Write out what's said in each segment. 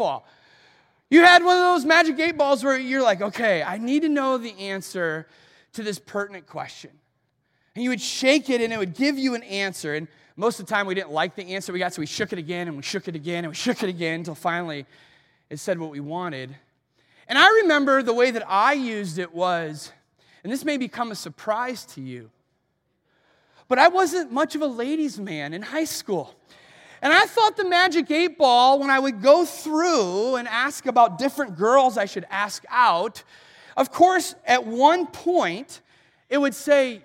ball. You had one of those magic 8 balls where you're like, okay, I need to know the answer to this pertinent question. And you would shake it, and it would give you an answer. And most of the time, we didn't like the answer we got, so we shook it again, and we shook it again, and we shook it again until finally it said what we wanted. And I remember the way that I used it was, and this may become a surprise to you, but I wasn't much of a ladies' man in high school. And I thought the magic 8 ball, when I would go through and ask about different girls I should ask out, of course, at one point, it would say,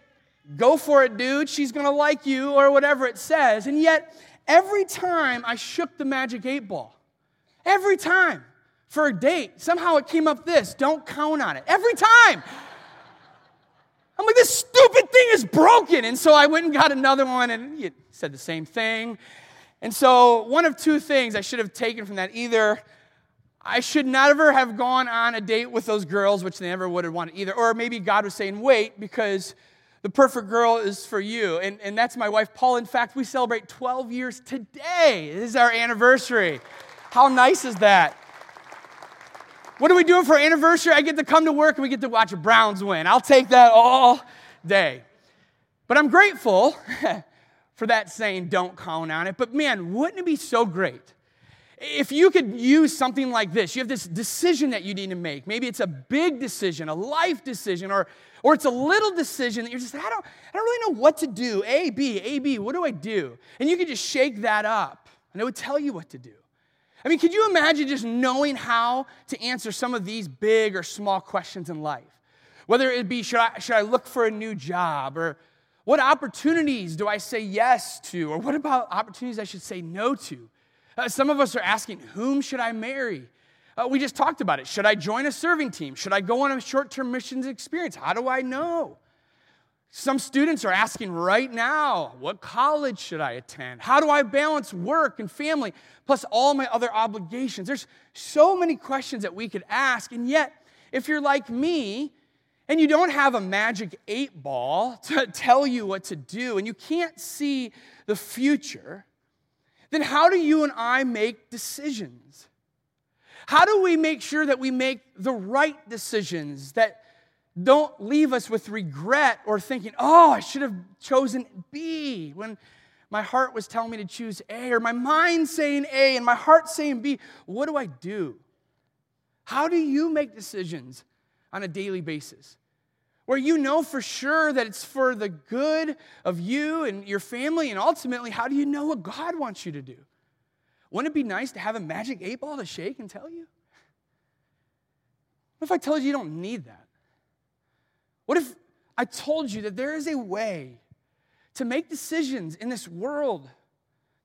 go for it, dude, she's going to like you, or whatever it says. And yet, every time I shook the magic 8 ball, every time for a date, somehow it came up this, don't count on it. Every time. I'm like, this stupid thing is broken. And so I went and got another one, and it said the same thing. And so one of two things I should have taken from that. Either I should never have gone on a date with those girls, which they never would have wanted either. Or maybe God was saying, wait, because the perfect girl is for you. And that's my wife, Paul. In fact, we celebrate 12 years today. This is our anniversary. How nice is that? What are we doing for our anniversary? I get to come to work and we get to watch the Browns win. I'll take that all day. But I'm grateful for that saying, don't count on it. But man, wouldn't it be so great if you could use something like this? You have this decision that you need to make. Maybe it's a big decision, a life decision, or it's a little decision that you're just, I don't really know what to do. A, B, what do I do? And you could just shake that up, and it would tell you what to do. I mean, could you imagine just knowing how to answer some of these big or small questions in life? Whether it be, should I look for a new job? Or what opportunities do I say yes to? Or what about opportunities I should say no to? Some of us are asking, whom should I marry? We just talked about it. Should I join a serving team? Should I go on a short-term missions experience? How do I know? Some students are asking right now, what college should I attend? How do I balance work and family, plus all my other obligations? There's so many questions that we could ask, and yet, if you're like me, and you don't have a magic 8 ball to tell you what to do, and you can't see the future, then how do you and I make decisions? How do we make sure that we make the right decisions that don't leave us with regret or thinking, oh, I should have chosen B when my heart was telling me to choose A, or my mind saying A and my heart saying B. What do I do? How do you make decisions on a daily basis where you know for sure that it's for the good of you and your family, and ultimately, how do you know what God wants you to do? Wouldn't it be nice to have a magic 8 ball to shake and tell you? What if I told you you don't need that? What if I told you that there is a way to make decisions in this world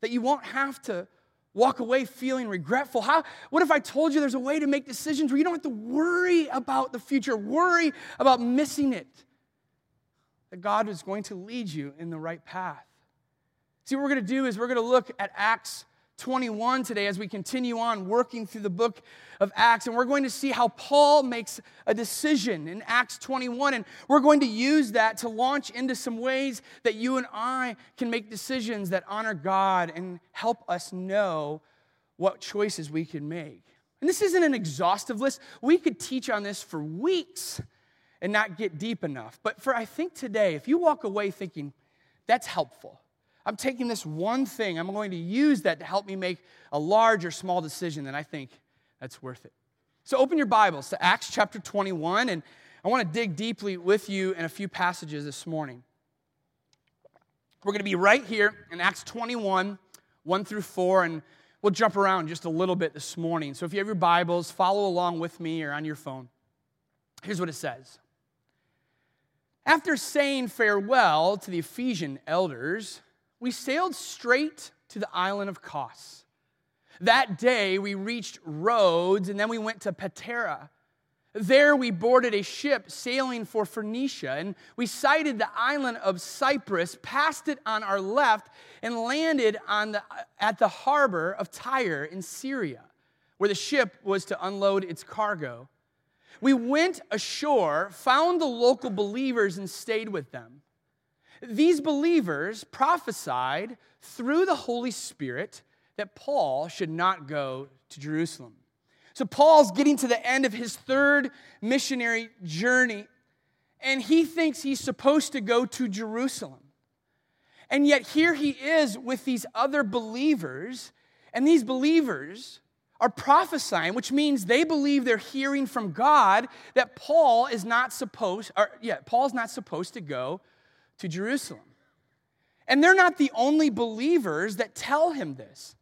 that you won't have to walk away feeling regretful? What if I told you there's a way to make decisions where you don't have to worry about the future, worry about missing it, that God is going to lead you in the right path? See, what we're going to do is we're going to look at Acts 21 today as we continue on working through the book of Acts, and we're going to see how Paul makes a decision in Acts 21, and we're going to use that to launch into some ways that you and I can make decisions that honor God and help us know what choices we can make. And this isn't an exhaustive list. We could teach on this for weeks and not get deep enough, but for I think today, if you walk away thinking, that's helpful, I'm taking this one thing, I'm going to use that to help me make a large or small decision, and I think that's worth it. So open your Bibles to Acts chapter 21, and I want to dig deeply with you in a few passages this morning. We're going to be right here in Acts 21, 1 through 4, and we'll jump around just a little bit this morning. So if you have your Bibles, follow along with me or on your phone. Here's what it says. After saying farewell to the Ephesian elders, we sailed straight to the island of Kos. That day we reached Rhodes, and then we went to Patara. There we boarded a ship sailing for Phoenicia, and we sighted the island of Cyprus, passed it on our left, and landed at the harbor of Tyre in Syria, where the ship was to unload its cargo. We went ashore, found the local believers, and stayed with them. These believers prophesied through the Holy Spirit that Paul should not go to Jerusalem. So Paul's getting to the end of his third missionary journey, and he thinks he's supposed to go to Jerusalem. And yet here he is with these other believers, and these believers are prophesying, which means they believe they're hearing from God that Paul is not supposed, Paul's not supposed to go to Jerusalem. And they're not the only believers that tell him this.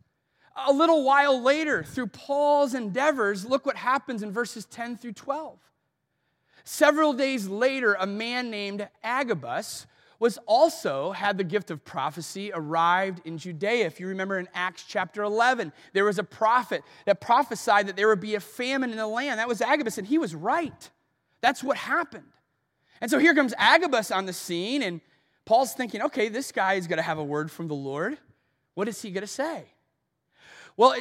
A little while later, through Paul's endeavors, look what happens in verses 10 through 12. Several days later, a man named Agabus had the gift of prophecy, arrived in Judea. If you remember in Acts chapter 11, there was a prophet that prophesied that there would be a famine in the land. That was Agabus, and he was right. That's what happened. And so here comes Agabus on the scene, and Paul's thinking, okay, this guy is going to have a word from the Lord. What is he going to say? Well,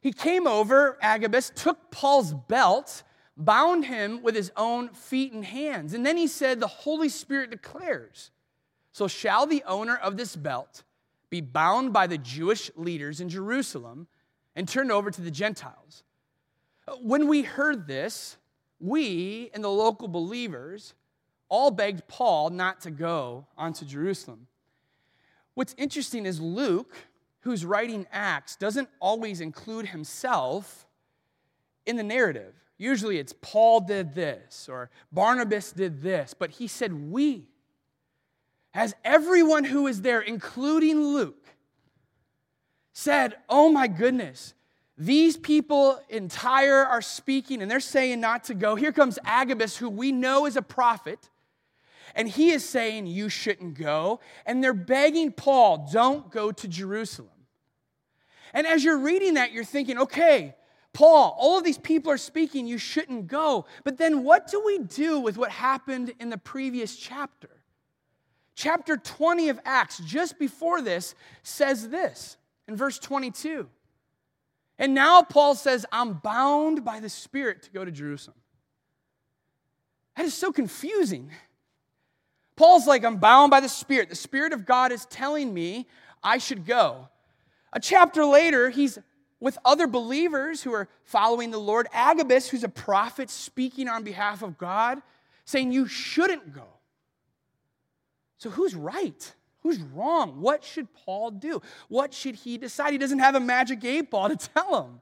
he came over, Agabus, took Paul's belt, bound him with his own feet and hands. And then he said, the Holy Spirit declares, so shall the owner of this belt be bound by the Jewish leaders in Jerusalem and turned over to the Gentiles. When we heard this, we and the local believers all begged Paul not to go onto Jerusalem. What's interesting is Luke, who's writing Acts, doesn't always include himself in the narrative. Usually it's Paul did this or Barnabas did this, but he said we. As everyone who is there, including Luke, said, oh my goodness, these people in Tyre are speaking and they're saying not to go. Here comes Agabus, who we know is a prophet, and he is saying you shouldn't go. And they're begging Paul, don't go to Jerusalem. And as you're reading that, you're thinking, okay, Paul, all of these people are speaking, you shouldn't go. But then what do we do with what happened in the previous chapter? Chapter 20 of Acts, just before this, says this in verse 22. And now Paul says, I'm bound by the Spirit to go to Jerusalem. That is so confusing. Paul's like, I'm bound by the Spirit. The Spirit of God is telling me I should go. A chapter later, he's with other believers who are following the Lord. Agabus, who's a prophet speaking on behalf of God, saying you shouldn't go. So who's right? Who's wrong? What should Paul do? What should he decide? He doesn't have a magic 8-ball to tell him.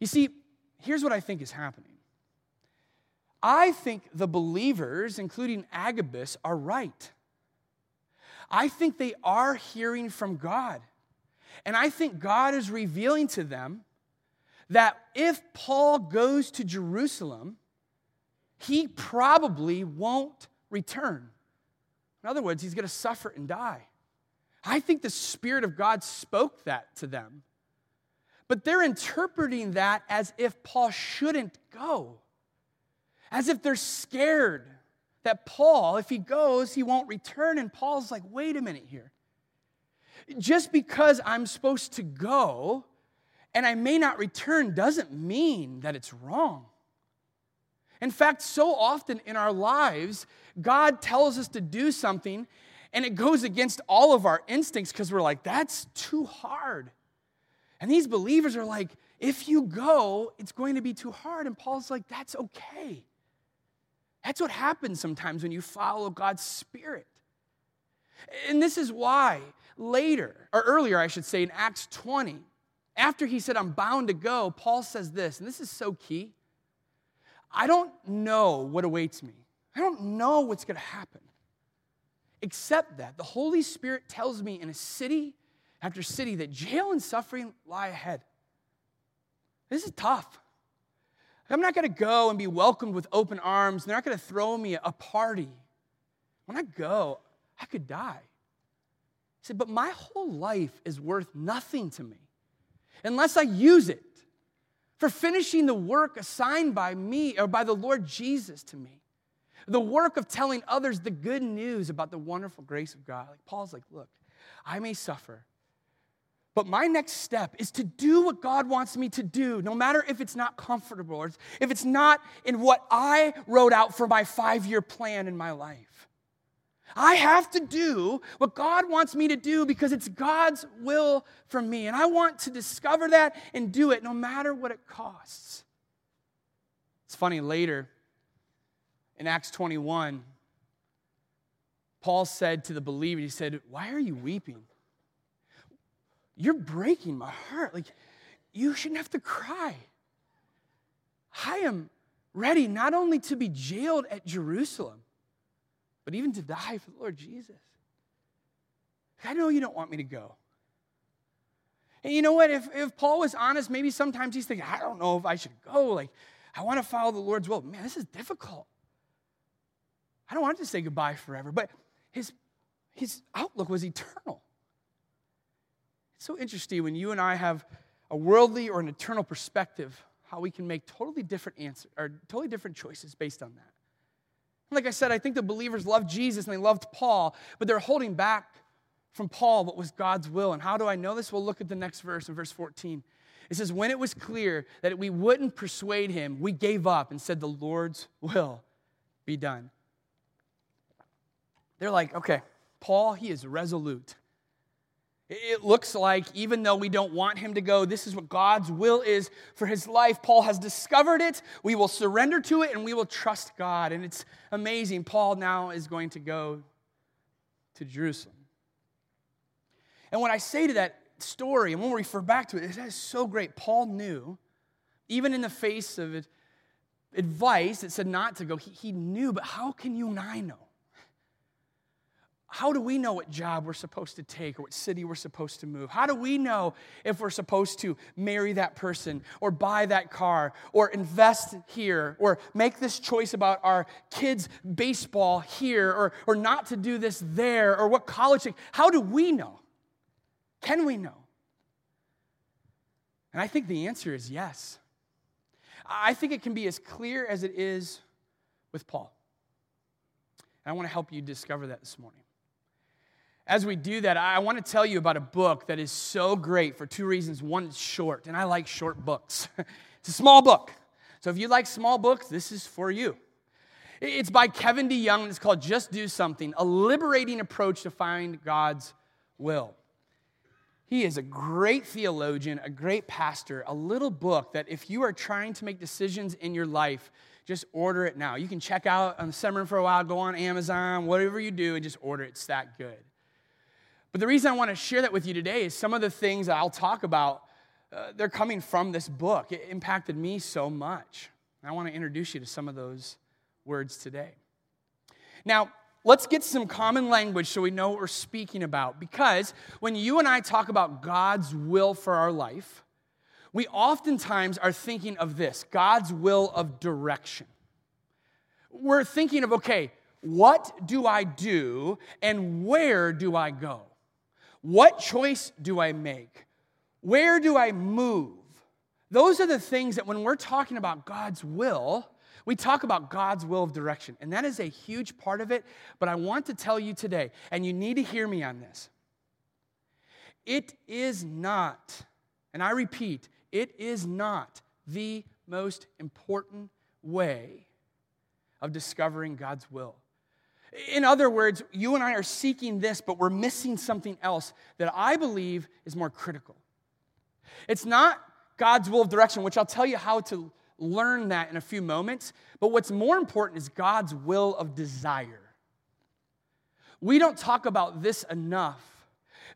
You see, here's what I think is happening. I think the believers, including Agabus, are right. I think they are hearing from God. And I think God is revealing to them that if Paul goes to Jerusalem, he probably won't return. In other words, he's going to suffer and die. I think the Spirit of God spoke that to them. But they're interpreting that as if Paul shouldn't go. As if they're scared that Paul, if he goes, he won't return. And Paul's like, wait a minute here. Just because I'm supposed to go and I may not return doesn't mean that it's wrong. In fact, so often in our lives, God tells us to do something, and it goes against all of our instincts because we're like, that's too hard. And these believers are like, if you go, it's going to be too hard. And Paul's like, that's okay. That's what happens sometimes when you follow God's Spirit. And this is why earlier, in Acts 20, after he said, I'm bound to go, Paul says this, and this is so key. I don't know what awaits me. I don't know what's going to happen. Except that the Holy Spirit tells me in a city after city that jail and suffering lie ahead. This is tough. I'm not going to go and be welcomed with open arms. They're not going to throw me a party. When I go, I could die. He said, but my whole life is worth nothing to me unless I use it for finishing the work assigned by me or by the Lord Jesus to me. The work of telling others the good news about the wonderful grace of God. Like Paul's like, look, I may suffer, but my next step is to do what God wants me to do, no matter if it's not comfortable or if it's not in what I wrote out for my 5-year plan in my life. I have to do what God wants me to do because it's God's will for me. And I want to discover that and do it no matter what it costs. It's funny, later in Acts 21, Paul said to the believer, he said, "Why are you weeping? You're breaking my heart. Like, you shouldn't have to cry. I am ready not only to be jailed at Jerusalem, but even to die for the Lord Jesus. I know you don't want me to go." And you know what? If Paul was honest, maybe sometimes he's thinking, I don't know if I should go. Like, I want to follow the Lord's will. Man, this is difficult. I don't want to say goodbye forever. But his outlook was eternal. It's so interesting when you and I have a worldly or an eternal perspective, how we can make totally different answers or totally different choices based on that. Like I said, I think the believers loved Jesus and they loved Paul, but they're holding back from Paul what was God's will. And how do I know this? Well, look at the next verse, in verse 14. It says, when it was clear that we wouldn't persuade him, we gave up and said, the Lord's will be done. They're like, okay, Paul, he is resolute. It looks like even though we don't want him to go, this is what God's will is for his life. Paul has discovered it. We will surrender to it, and we will trust God. And it's amazing. Paul now is going to go to Jerusalem. And when I say to that story, and when we refer back to it, that is so great. Paul knew, even in the face of advice that said not to go, he knew, but how can you and I know? How do we know what job we're supposed to take or what city we're supposed to move? How do we know if we're supposed to marry that person or buy that car or invest here or make this choice about our kids' baseball here or not to do this there or what college? How do we know? Can we know? And I think the answer is yes. I think it can be as clear as it is with Paul. And I want to help you discover that this morning. As we do that, I want to tell you about a book that is so great for two reasons. One, it's short, and I like short books. It's a small book. So if you like small books, this is for you. It's by Kevin DeYoung, and it's called Just Do Something: A Liberating Approach to Find God's Will. He is a great theologian, a great pastor, a little book that if you are trying to make decisions in your life, just order it now. You can check out on the summer for a while, go on Amazon, whatever you do, and just order it. It's that good. But the reason I want to share that with you today is some of the things that I'll talk about, they're coming from this book. It impacted me so much. And I want to introduce you to some of those words today. Now, let's get some common language so we know what we're speaking about. Because when you and I talk about God's will for our life, we oftentimes are thinking of this, God's will of direction. We're thinking of, okay, what do I do and where do I go? What choice do I make? Where do I move? Those are the things that when we're talking about God's will, we talk about God's will of direction. And that is a huge part of it, but I want to tell you today, and you need to hear me on this. It is not, and I repeat, it is not the most important way of discovering God's will. In other words, you and I are seeking this, but we're missing something else that I believe is more critical. It's not God's will of direction, which I'll tell you how to learn that in a few moments, but what's more important is God's will of desire. We don't talk about this enough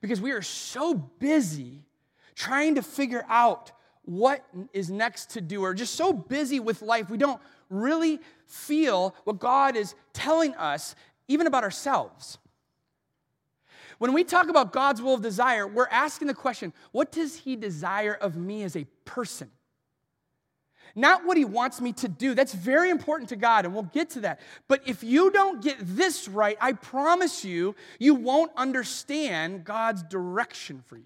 because we are so busy trying to figure out what is next to do, or just so busy with life, we don't really feel what God is telling us, even about ourselves. When we talk about God's will of desire, we're asking the question, what does he desire of me as a person? Not what he wants me to do. That's very important to God, and we'll get to that. But if you don't get this right, I promise you, you won't understand God's direction for you.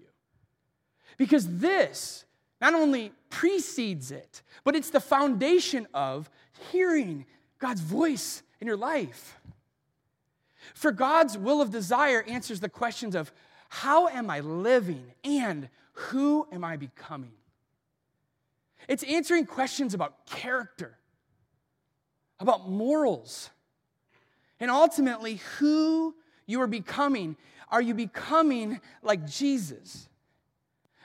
Because this not only precedes it, but it's the foundation of hearing God's voice in your life. For God's will of desire answers the questions of how am I living and who am I becoming? It's answering questions about character, about morals, and ultimately who you are becoming. Are you becoming like Jesus?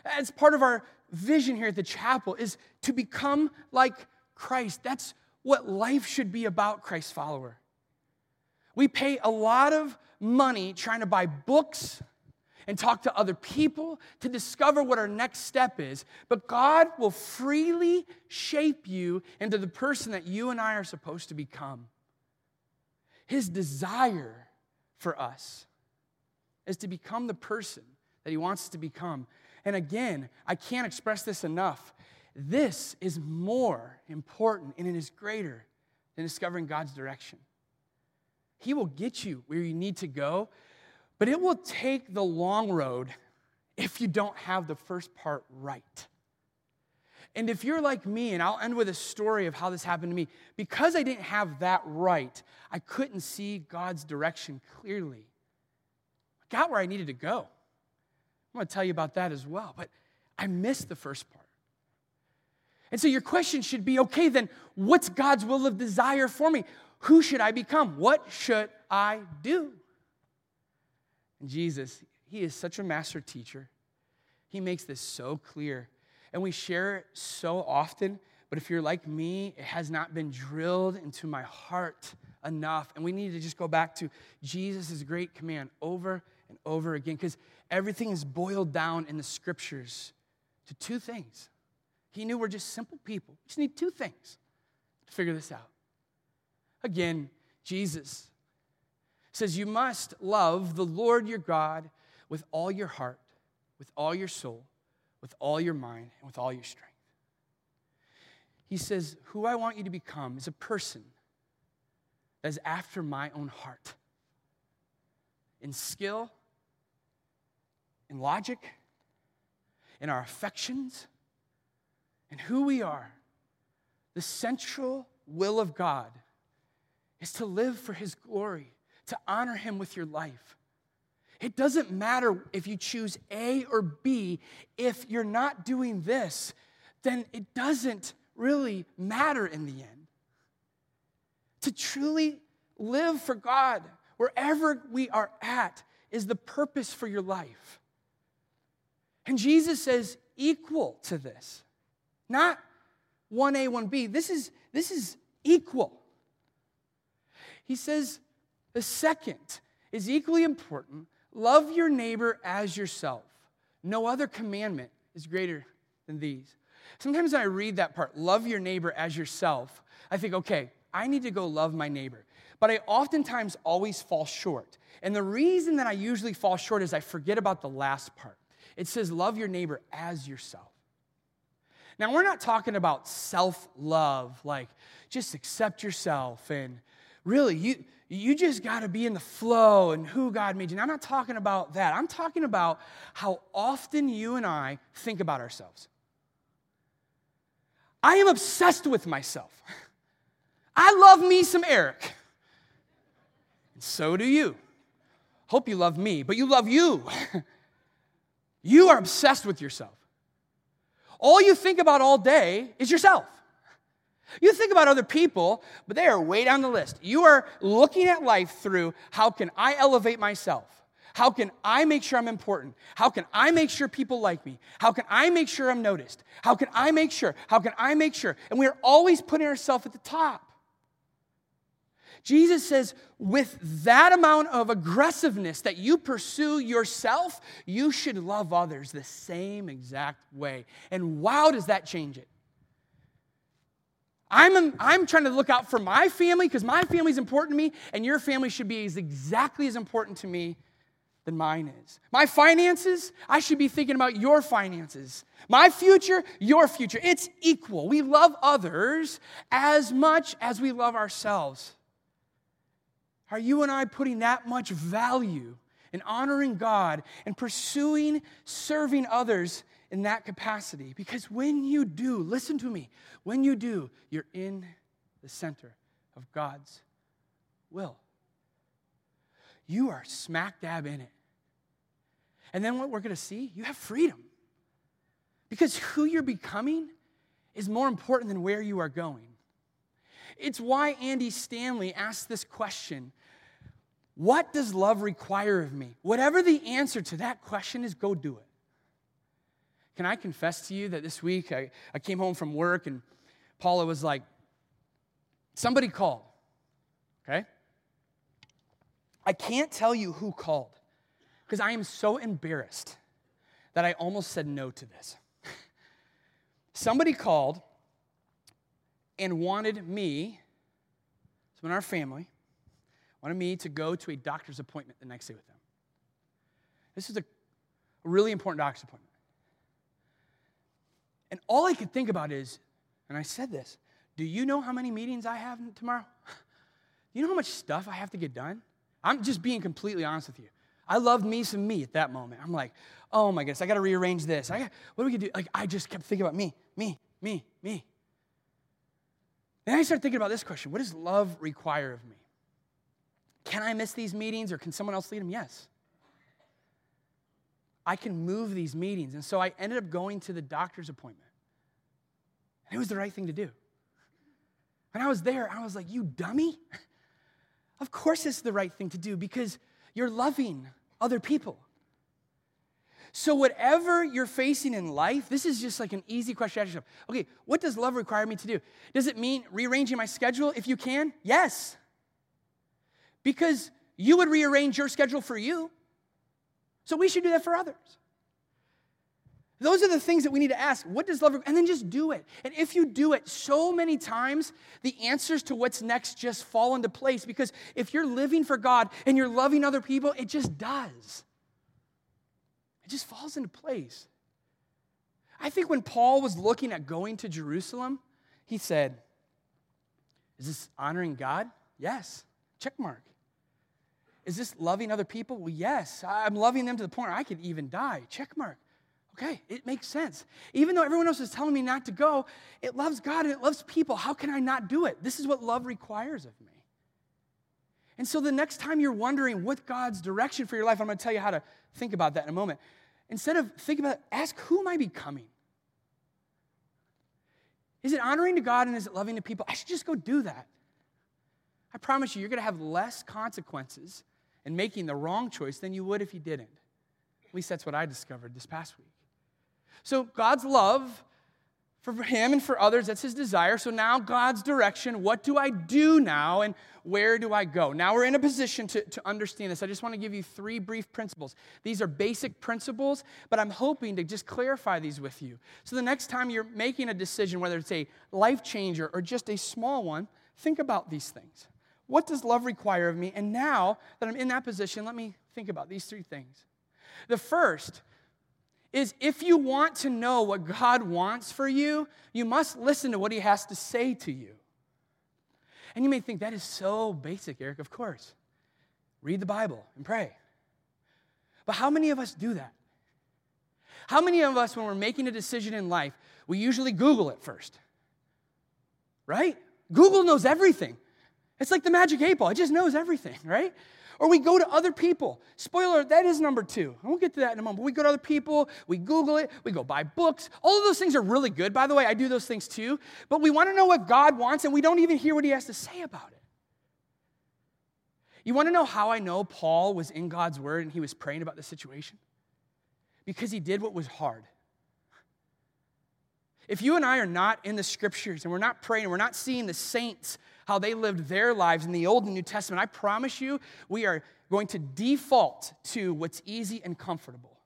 As part of our vision here at the chapel is to become like Christ. That's what life should be about, Christ follower. We pay a lot of money trying to buy books and talk to other people to discover what our next step is, but God will freely shape you into the person that you and I are supposed to become. His desire for us is to become the person that he wants us to become. And again, I can't express this enough. This is more important and it is greater than discovering God's direction. He will get you where you need to go, but it will take the long road if you don't have the first part right. And if you're like me, and I'll end with a story of how this happened to me, because I didn't have that right, I couldn't see God's direction clearly. I got where I needed to go. I'm going to tell you about that as well, but I missed the first part. And so your question should be, okay, then what's God's will of desire for me? Who should I become? What should I do? And Jesus, he is such a master teacher. He makes this so clear. And we share it so often, but if you're like me, it has not been drilled into my heart enough. And we need to just go back to Jesus' great command over and over again, because everything is boiled down in the scriptures to two things. He knew we're just simple people. We just need two things to figure this out. Again, Jesus says, you must love the Lord your God with all your heart, with all your soul, with all your mind, and with all your strength. He says, who I want you to become is a person that is after my own heart. In skill, in logic, in our affections, and who we are, the central will of God is to live for his glory, to honor him with your life. It doesn't matter if you choose A or B. If you're not doing this, then it doesn't really matter in the end. To truly live for God, wherever we are at, is the purpose for your life. And Jesus says equal to this. Not 1A, 1B. This is equal. He says the second is equally important. Love your neighbor as yourself. No other commandment is greater than these. Sometimes when I read that part, love your neighbor as yourself, I think, okay, I need to go love my neighbor. But I oftentimes always fall short. And the reason that I usually fall short is I forget about the last part. It says love your neighbor as yourself. Now, we're not talking about self-love, like just accept yourself and really, you just got to be in the flow and who God made you. And I'm not talking about that. I'm talking about how often you and I think about ourselves. I am obsessed with myself. I love me some Eric. And so do you. Hope you love me, but you love you. You are obsessed with yourself. All you think about all day is yourself. You think about other people, but they are way down the list. You are looking at life through, how can I elevate myself? How can I make sure I'm important? How can I make sure people like me? How can I make sure I'm noticed? How can I make sure? How can I make sure? And we are always putting ourselves at the top. Jesus says, with that amount of aggressiveness that you pursue yourself, you should love others the same exact way. And wow, does that change it? I'm trying to look out for my family because my family's important to me, and your family should be exactly as important to me than mine is. My finances, I should be thinking about your finances. My future, your future. It's equal. We love others as much as we love ourselves. Are you and I putting that much value in honoring God and pursuing serving others in that capacity? Because when you do, listen to me, when you do, you're in the center of God's will. You are smack dab in it. And then what we're going to see, you have freedom. Because who you're becoming is more important than where you are going. It's why Andy Stanley asked this question, What does love require of me? Whatever the answer to that question is, go do it. Can I confess to you that this week I came home from work and Paula was like, somebody called, okay? I can't tell you who called because I am so embarrassed that I almost said no to this. Somebody called and wanted me, someone in our family, wanted me to go to a doctor's appointment the next day with them. This is a really important doctor's appointment. And all I could think about is, and I said this, do you know how many meetings I have tomorrow? Do you know how much stuff I have to get done? I'm just being completely honest with you. I loved me some me at that moment. I'm like, oh my goodness, I got to rearrange this. What do we do? Like, I just kept thinking about me. Then I started thinking about this question. What does love require of me? Can I miss these meetings or can someone else lead them? Yes. I can move these meetings. And so I ended up going to the doctor's appointment. And it was the right thing to do. When I was there, I was like, you dummy? Of course it's the right thing to do because you're loving other people. So whatever you're facing in life, this is just like an easy question to ask yourself. Okay, what does love require me to do? Does it mean rearranging my schedule if you can? Yes. Because you would rearrange your schedule for you. So we should do that for others. Those are the things that we need to ask. What does love require? And then just do it. And if you do it so many times, the answers to what's next just fall into place. Because if you're living for God and you're loving other people, it just does. It just falls into place. I think when Paul was looking at going to Jerusalem, he said, is this honoring God? Yes. Check mark. Is this loving other people? Well, yes. I'm loving them to the point where I could even die. Check mark. Okay, it makes sense. Even though everyone else is telling me not to go, it loves God and it loves people. How can I not do it? This is what love requires of me. And so the next time you're wondering what God's direction for your life, I'm going to tell you how to think about that in a moment. Instead of thinking about it, ask, who am I becoming? Is it honoring to God and is it loving to people? I should just go do that. I promise you, you're going to have less consequences in making the wrong choice than you would if you didn't. At least that's what I discovered this past week. So God's love for him and for others, that's his desire. So now God's direction, what do I do now and where do I go? Now we're in a position to understand this. I just want to give you three brief principles. These are basic principles, but I'm hoping to just clarify these with you. So the next time you're making a decision, whether it's a life changer or just a small one, think about these things. What does love require of me? And now that I'm in that position, let me think about these three things. The first is if you want to know what God wants for you, you must listen to what he has to say to you. And you may think, that is so basic, Eric. Of course. Read the Bible and pray. But how many of us do that? How many of us, when we're making a decision in life, we usually Google it first? Right? Google knows everything. It's like the magic 8-ball. It just knows everything, right? Or we go to other people. Spoiler, that is number 2. And we'll get to that in a moment. But we go to other people. We Google it. We go buy books. All of those things are really good, by the way. I do those things too. But we want to know what God wants, and we don't even hear what he has to say about it. You want to know how I know Paul was in God's word and he was praying about the situation? Because he did what was hard. If you and I are not in the scriptures and we're not praying, we're not seeing the saints, how they lived their lives in the Old and New Testament, I promise you, we are going to default to what's easy and comfortable.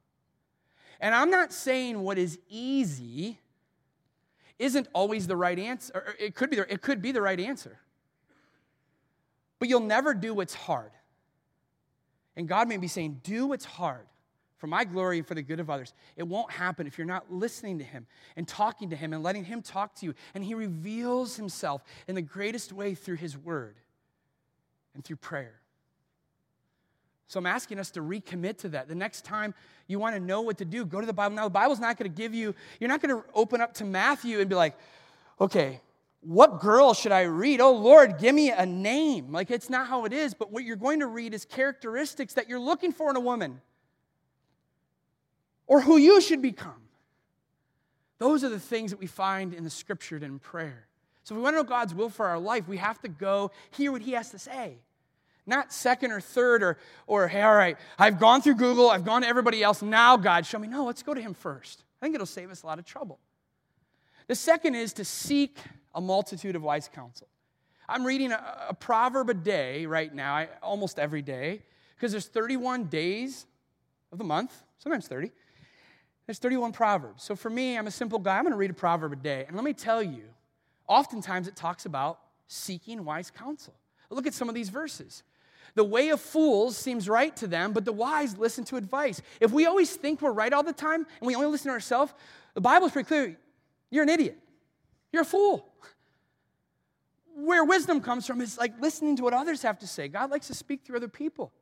And I'm not saying what is easy isn't always the right answer. Or it could be the right answer. But you'll never do what's hard. And God may be saying, do what's hard for my glory and for the good of others. It won't happen if you're not listening to him and talking to him and letting him talk to you. And he reveals himself in the greatest way through his word and through prayer. So I'm asking us to recommit to that. The next time you want to know what to do, go to the Bible. Now, the Bible's not going to give you, you're not going to open up to Matthew and be like, okay, what girl should I read? Oh, Lord, give me a name. Like, it's not how it is, but what you're going to read is characteristics that you're looking for in a woman. Or who you should become. Those are the things that we find in the Scripture and in prayer. So if we want to know God's will for our life, we have to go hear what he has to say. Not second or third or hey, all right, I've gone through Google, I've gone to everybody else, now God, show me. No, let's go to him first. I think it'll save us a lot of trouble. The second is to seek a multitude of wise counsel. I'm reading a proverb a day right now, almost every day, because there's 31 days of the month, sometimes 30. There's 31 proverbs. So for me, I'm a simple guy. I'm going to read a proverb a day. And let me tell you, oftentimes it talks about seeking wise counsel. Look at some of these verses. The way of fools seems right to them, but the wise listen to advice. If we always think we're right all the time and we only listen to ourselves, the Bible's pretty clear. You're an idiot. You're a fool. Where wisdom comes from is like listening to what others have to say. God likes to speak through other people.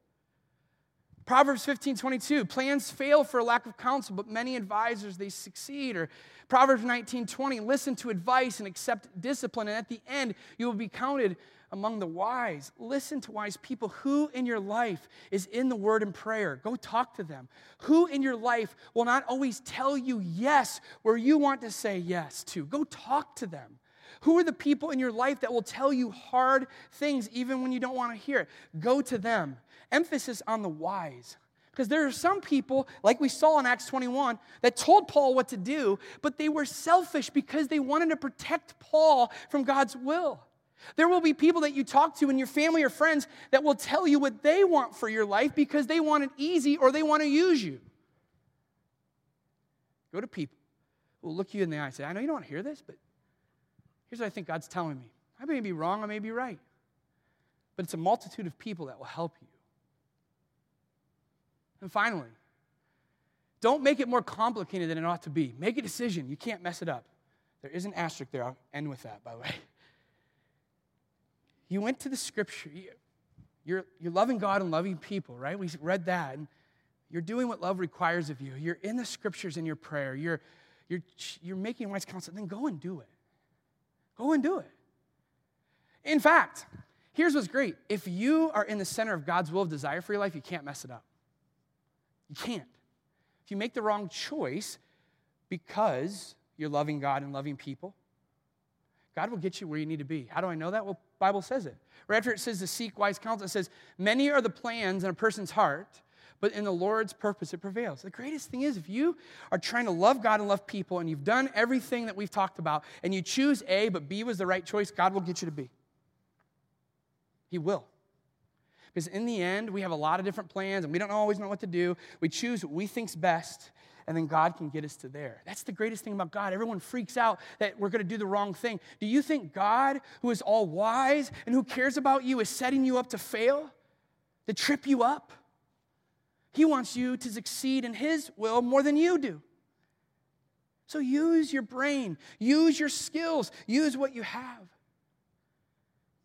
Proverbs 15:22, plans fail for a lack of counsel, but many advisors, they succeed. Or Proverbs 19:20, listen to advice and accept discipline, and at the end, you will be counted among the wise. Listen to wise people. Who in your life is in the word and prayer? Go talk to them. Who in your life will not always tell you yes where you want to say yes to? Go talk to them. Who are the people in your life that will tell you hard things even when you don't want to hear it? Go to them. Emphasis on the wise. Because there are some people, like we saw in Acts 21, that told Paul what to do, but they were selfish because they wanted to protect Paul from God's will. There will be people that you talk to in your family or friends that will tell you what they want for your life because they want it easy or they want to use you. Go to people who will look you in the eye and say, I know you don't want to hear this, but here's what I think God's telling me. I may be wrong, I may be right. But it's a multitude of people that will help you. And finally, don't make it more complicated than it ought to be. Make a decision. You can't mess it up. There is an asterisk there. I'll end with that, by the way. You went to the scripture. You're loving God and loving people, right? We read that. And you're doing what love requires of you. You're in the scriptures in your prayer. You're making wise counsel. Then go and do it. Go and do it. In fact, here's what's great. If you are in the center of God's will of desire for your life, you can't mess it up. You can't. If you make the wrong choice because you're loving God and loving people, God will get you where you need to be. How do I know that? Well, the Bible says it. Right after it says to seek wise counsel, it says, many are the plans in a person's heart, but in the Lord's purpose it prevails. The greatest thing is if you are trying to love God and love people and you've done everything that we've talked about and you choose A, but B was the right choice, God will get you to B. He will. Because in the end, we have a lot of different plans and we don't always know what to do. We choose what we think's best and then God can get us to there. That's the greatest thing about God. Everyone freaks out that we're going to do the wrong thing. Do you think God, who is all wise and who cares about you, is setting you up to fail, to trip you up? He wants you to succeed in his will more than you do. So use your brain, use your skills, use what you have.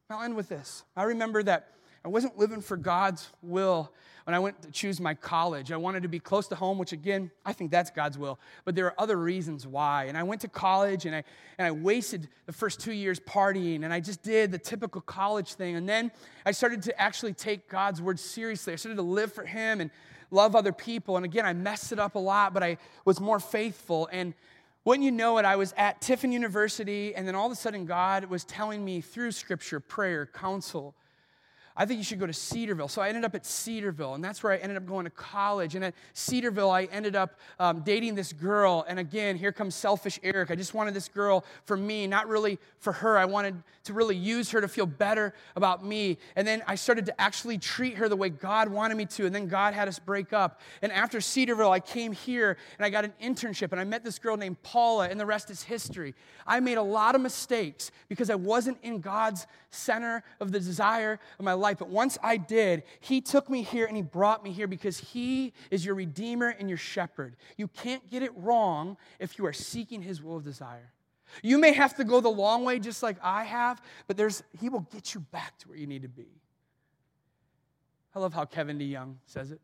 I'll end with this. I remember that I wasn't living for God's will when I went to choose my college. I wanted to be close to home, which again, I think that's God's will. But there are other reasons why. And I went to college and I wasted the first 2 years partying and I just did the typical college thing. And then I started to actually take God's word seriously. I started to live for him and love other people. And again, I messed it up a lot, but I was more faithful. And wouldn't you know it, I was at Tiffin University and then all of a sudden God was telling me through scripture, prayer, counsel, I think you should go to Cedarville. So I ended up at Cedarville, and that's where I ended up going to college. And at Cedarville, I ended up dating this girl. And again, here comes selfish Eric. I just wanted this girl for me, not really for her. I wanted to really use her to feel better about me. And then I started to actually treat her the way God wanted me to, and then God had us break up. And after Cedarville, I came here, and I got an internship, and I met this girl named Paula, and the rest is history. I made a lot of mistakes because I wasn't in God's center of the desire of my life. But once I did, he took me here and he brought me here because he is your redeemer and your shepherd. You can't get it wrong if you are seeking his will of desire. You may have to go the long way just like I have, but he will get you back to where you need to be. I love how Kevin DeYoung says it.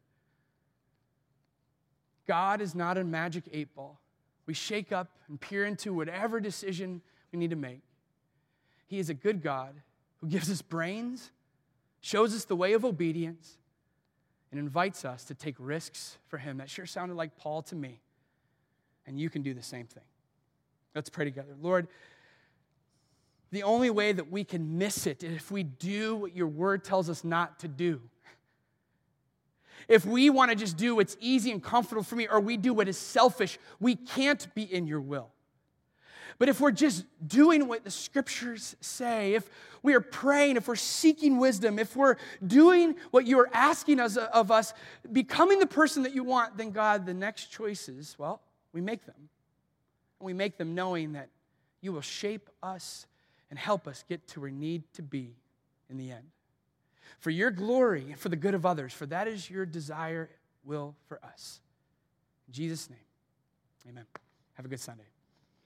God is not a magic 8-ball. We shake up and peer into whatever decision we need to make. He is a good God who gives us brains, shows us the way of obedience, and invites us to take risks for him. That sure sounded like Paul to me. And you can do the same thing. Let's pray together. Lord, the only way that we can miss it is if we do what your word tells us not to do. If we want to just do what's easy and comfortable for me, or we do what is selfish, we can't be in your will. But if we're just doing what the scriptures say, if we are praying, if we're seeking wisdom, if we're doing what you are asking us of us, becoming the person that you want, then God, the next choices, well, we make them. And we make them knowing that you will shape us and help us get to where we need to be in the end. For your glory and for the good of others, for that is your desire, will for us. In Jesus' name, amen. Have a good Sunday.